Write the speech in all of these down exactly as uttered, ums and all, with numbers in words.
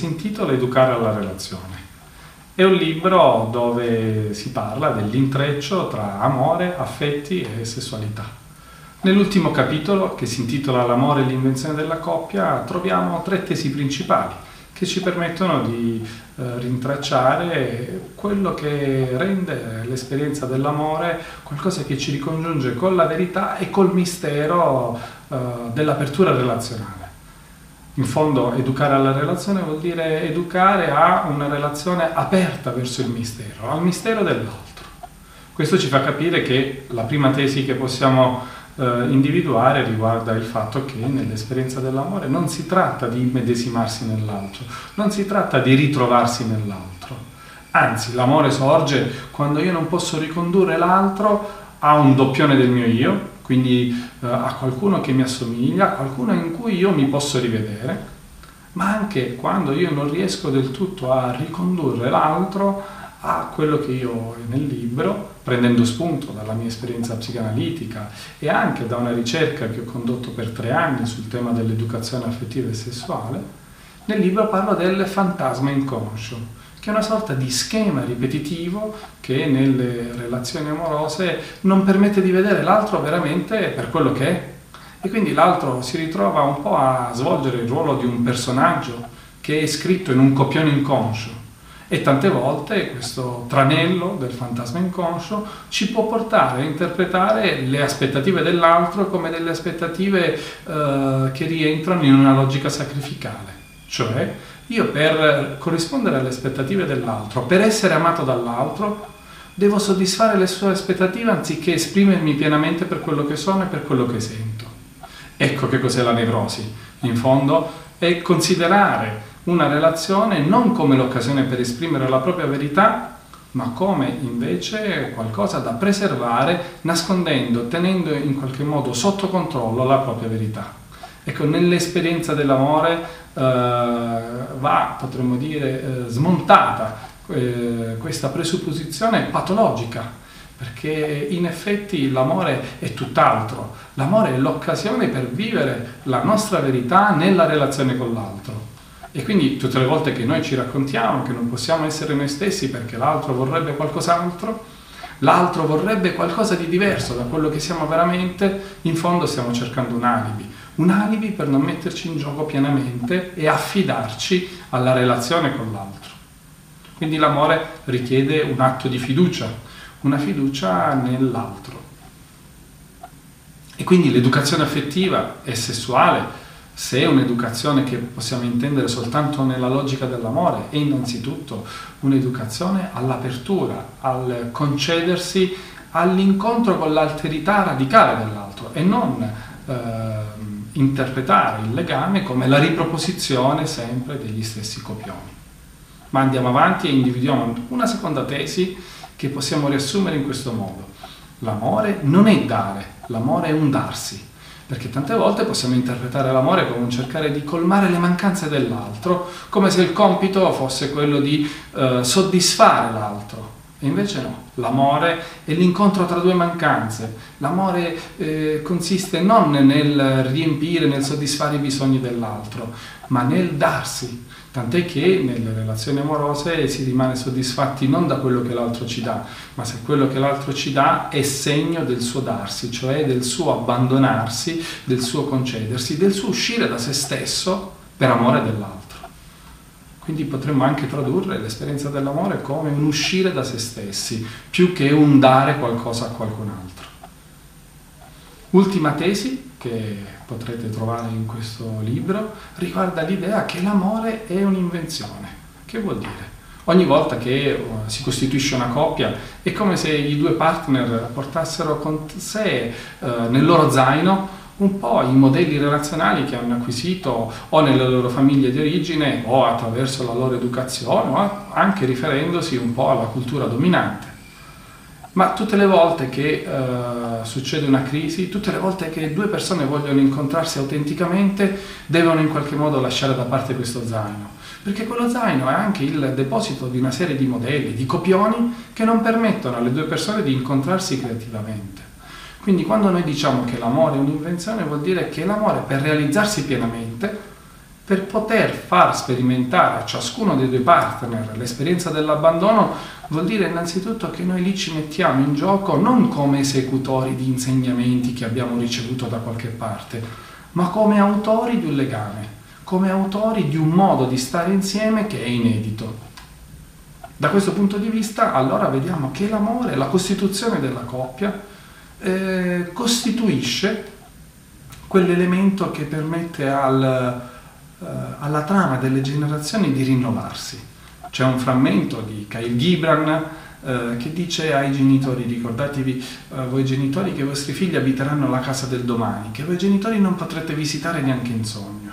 Si intitola Educare alla relazione. È un libro dove si parla dell'intreccio tra amore, affetti e sessualità. Nell'ultimo capitolo, che si intitola L'amore e l'invenzione della coppia, troviamo tre tesi principali che ci permettono di eh, rintracciare quello che rende l'esperienza dell'amore qualcosa che ci ricongiunge con la verità e col mistero eh, dell'apertura relazionale. In fondo, educare alla relazione vuol dire educare a una relazione aperta verso il mistero, al mistero dell'altro. Questo ci fa capire che la prima tesi che possiamo eh, individuare riguarda il fatto che nell'esperienza dell'amore non si tratta di immedesimarsi nell'altro, non si tratta di ritrovarsi nell'altro. Anzi, l'amore sorge quando io non posso ricondurre l'altro a un doppione del mio io, quindi eh, a qualcuno che mi assomiglia, a qualcuno in cui io mi posso rivedere, ma anche quando io non riesco del tutto a ricondurre l'altro a quello che io ho nel libro, prendendo spunto dalla mia esperienza psicanalitica e anche da una ricerca che ho condotto per tre anni sul tema dell'educazione affettiva e sessuale. Nel libro parlo del fantasma inconscio, che è una sorta di schema ripetitivo che nelle relazioni amorose non permette di vedere l'altro veramente per quello che è. E quindi l'altro si ritrova un po' a svolgere il ruolo di un personaggio che è scritto in un copione inconscio. E tante volte questo tranello del fantasma inconscio ci può portare a interpretare le aspettative dell'altro come delle aspettative eh, che rientrano in una logica sacrificale. Cioè, io per corrispondere alle aspettative dell'altro, per essere amato dall'altro, devo soddisfare le sue aspettative anziché esprimermi pienamente per quello che sono e per quello che sento. Ecco che cos'è la nevrosi. In fondo è considerare una relazione non come l'occasione per esprimere la propria verità, ma come invece qualcosa da preservare, nascondendo, tenendo in qualche modo sotto controllo la propria verità. Ecco, nell'esperienza dell'amore eh, va, potremmo dire, eh, smontata eh, questa presupposizione patologica, perché in effetti l'amore è tutt'altro. L'amore è l'occasione per vivere la nostra verità nella relazione con l'altro. E quindi tutte le volte che noi ci raccontiamo che non possiamo essere noi stessi perché l'altro vorrebbe qualcos'altro, l'altro vorrebbe qualcosa di diverso da quello che siamo veramente, in fondo stiamo cercando un alibi. Un alibi per non metterci in gioco pienamente e affidarci alla relazione con l'altro. Quindi l'amore richiede un atto di fiducia, una fiducia nell'altro. E quindi l'educazione affettiva e sessuale, se è un'educazione che possiamo intendere soltanto nella logica dell'amore, è innanzitutto un'educazione all'apertura, al concedersi all'incontro con l'alterità radicale dell'altro e non eh, interpretare il legame come la riproposizione sempre degli stessi copioni. Ma andiamo avanti e individuiamo una seconda tesi che possiamo riassumere in questo modo. L'amore non è dare, l'amore è un darsi, perché tante volte possiamo interpretare l'amore come un cercare di colmare le mancanze dell'altro, come se il compito fosse quello di eh, soddisfare l'altro. E invece no, l'amore è l'incontro tra due mancanze. L'amore eh, consiste non nel riempire, nel soddisfare i bisogni dell'altro, ma nel darsi. Tant'è che nelle relazioni amorose si rimane soddisfatti non da quello che l'altro ci dà, ma se quello che l'altro ci dà è segno del suo darsi, cioè del suo abbandonarsi, del suo concedersi, del suo uscire da se stesso per amore dell'altro. Quindi potremmo anche tradurre l'esperienza dell'amore come un uscire da se stessi, più che un dare qualcosa a qualcun altro. Ultima tesi, che potrete trovare in questo libro, riguarda l'idea che l'amore è un'invenzione. Che vuol dire? Ogni volta che si costituisce una coppia è come se i due partner portassero con sé, eh, nel loro zaino, un po' i modelli relazionali che hanno acquisito o nelle loro famiglie di origine o attraverso la loro educazione o anche riferendosi un po' alla cultura dominante. Ma tutte le volte che eh, succede una crisi, tutte le volte che due persone vogliono incontrarsi autenticamente, devono in qualche modo lasciare da parte questo zaino, perché quello zaino è anche il deposito di una serie di modelli, di copioni che non permettono alle due persone di incontrarsi creativamente. Quindi quando noi diciamo che l'amore è un'invenzione, vuol dire che l'amore, per realizzarsi pienamente, per poter far sperimentare a ciascuno dei due partner l'esperienza dell'abbandono, vuol dire innanzitutto che noi lì ci mettiamo in gioco non come esecutori di insegnamenti che abbiamo ricevuto da qualche parte, ma come autori di un legame, come autori di un modo di stare insieme che è inedito. Da questo punto di vista, allora, vediamo che l'amore, la costituzione della coppia, eh, costituisce quell'elemento che permette al... alla trama delle generazioni di rinnovarsi. C'è un frammento di Kahlil Gibran eh, che dice ai genitori: ricordatevi eh, voi genitori che i vostri figli abiteranno la casa del domani, che voi genitori non potrete visitare neanche in sogno.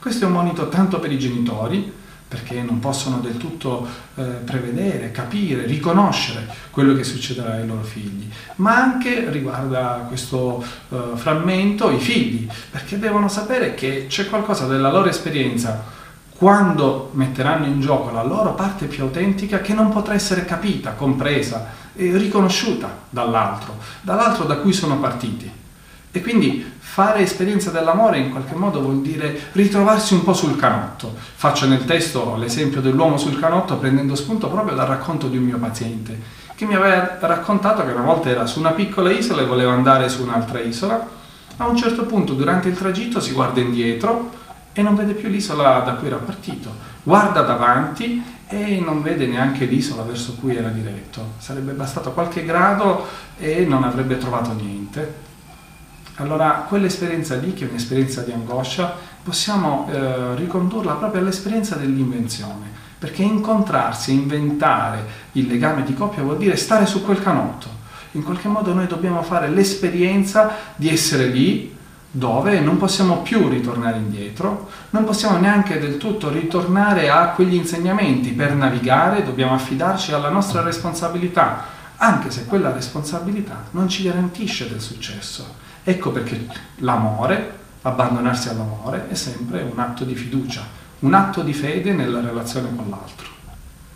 Questo è un monito tanto per i genitori, perché non possono del tutto eh, prevedere, capire, riconoscere quello che succederà ai loro figli, ma anche riguarda questo eh, frammento i figli, perché devono sapere che c'è qualcosa della loro esperienza, quando metteranno in gioco la loro parte più autentica, che non potrà essere capita, compresa e riconosciuta dall'altro, dall'altro da cui sono partiti. E quindi fare esperienza dell'amore in qualche modo vuol dire ritrovarsi un po' sul canotto. Faccio nel testo l'esempio dell'uomo sul canotto, prendendo spunto proprio dal racconto di un mio paziente, che mi aveva raccontato che una volta era su una piccola isola e voleva andare su un'altra isola. A un certo punto, durante il tragitto, si guarda indietro e non vede più l'isola da cui era partito. Guarda davanti e non vede neanche l'isola verso cui era diretto. Sarebbe bastato qualche grado e non avrebbe trovato niente. Allora, quell'esperienza lì, che è un'esperienza di angoscia, possiamo eh, ricondurla proprio all'esperienza dell'invenzione, perché incontrarsi, inventare il legame di coppia vuol dire stare su quel canotto. In qualche modo noi dobbiamo fare l'esperienza di essere lì dove non possiamo più ritornare indietro, non possiamo neanche del tutto ritornare a quegli insegnamenti. Per navigare dobbiamo affidarci alla nostra responsabilità, anche se quella responsabilità non ci garantisce del successo. Ecco perché l'amore, abbandonarsi all'amore, è sempre un atto di fiducia, un atto di fede nella relazione con l'altro.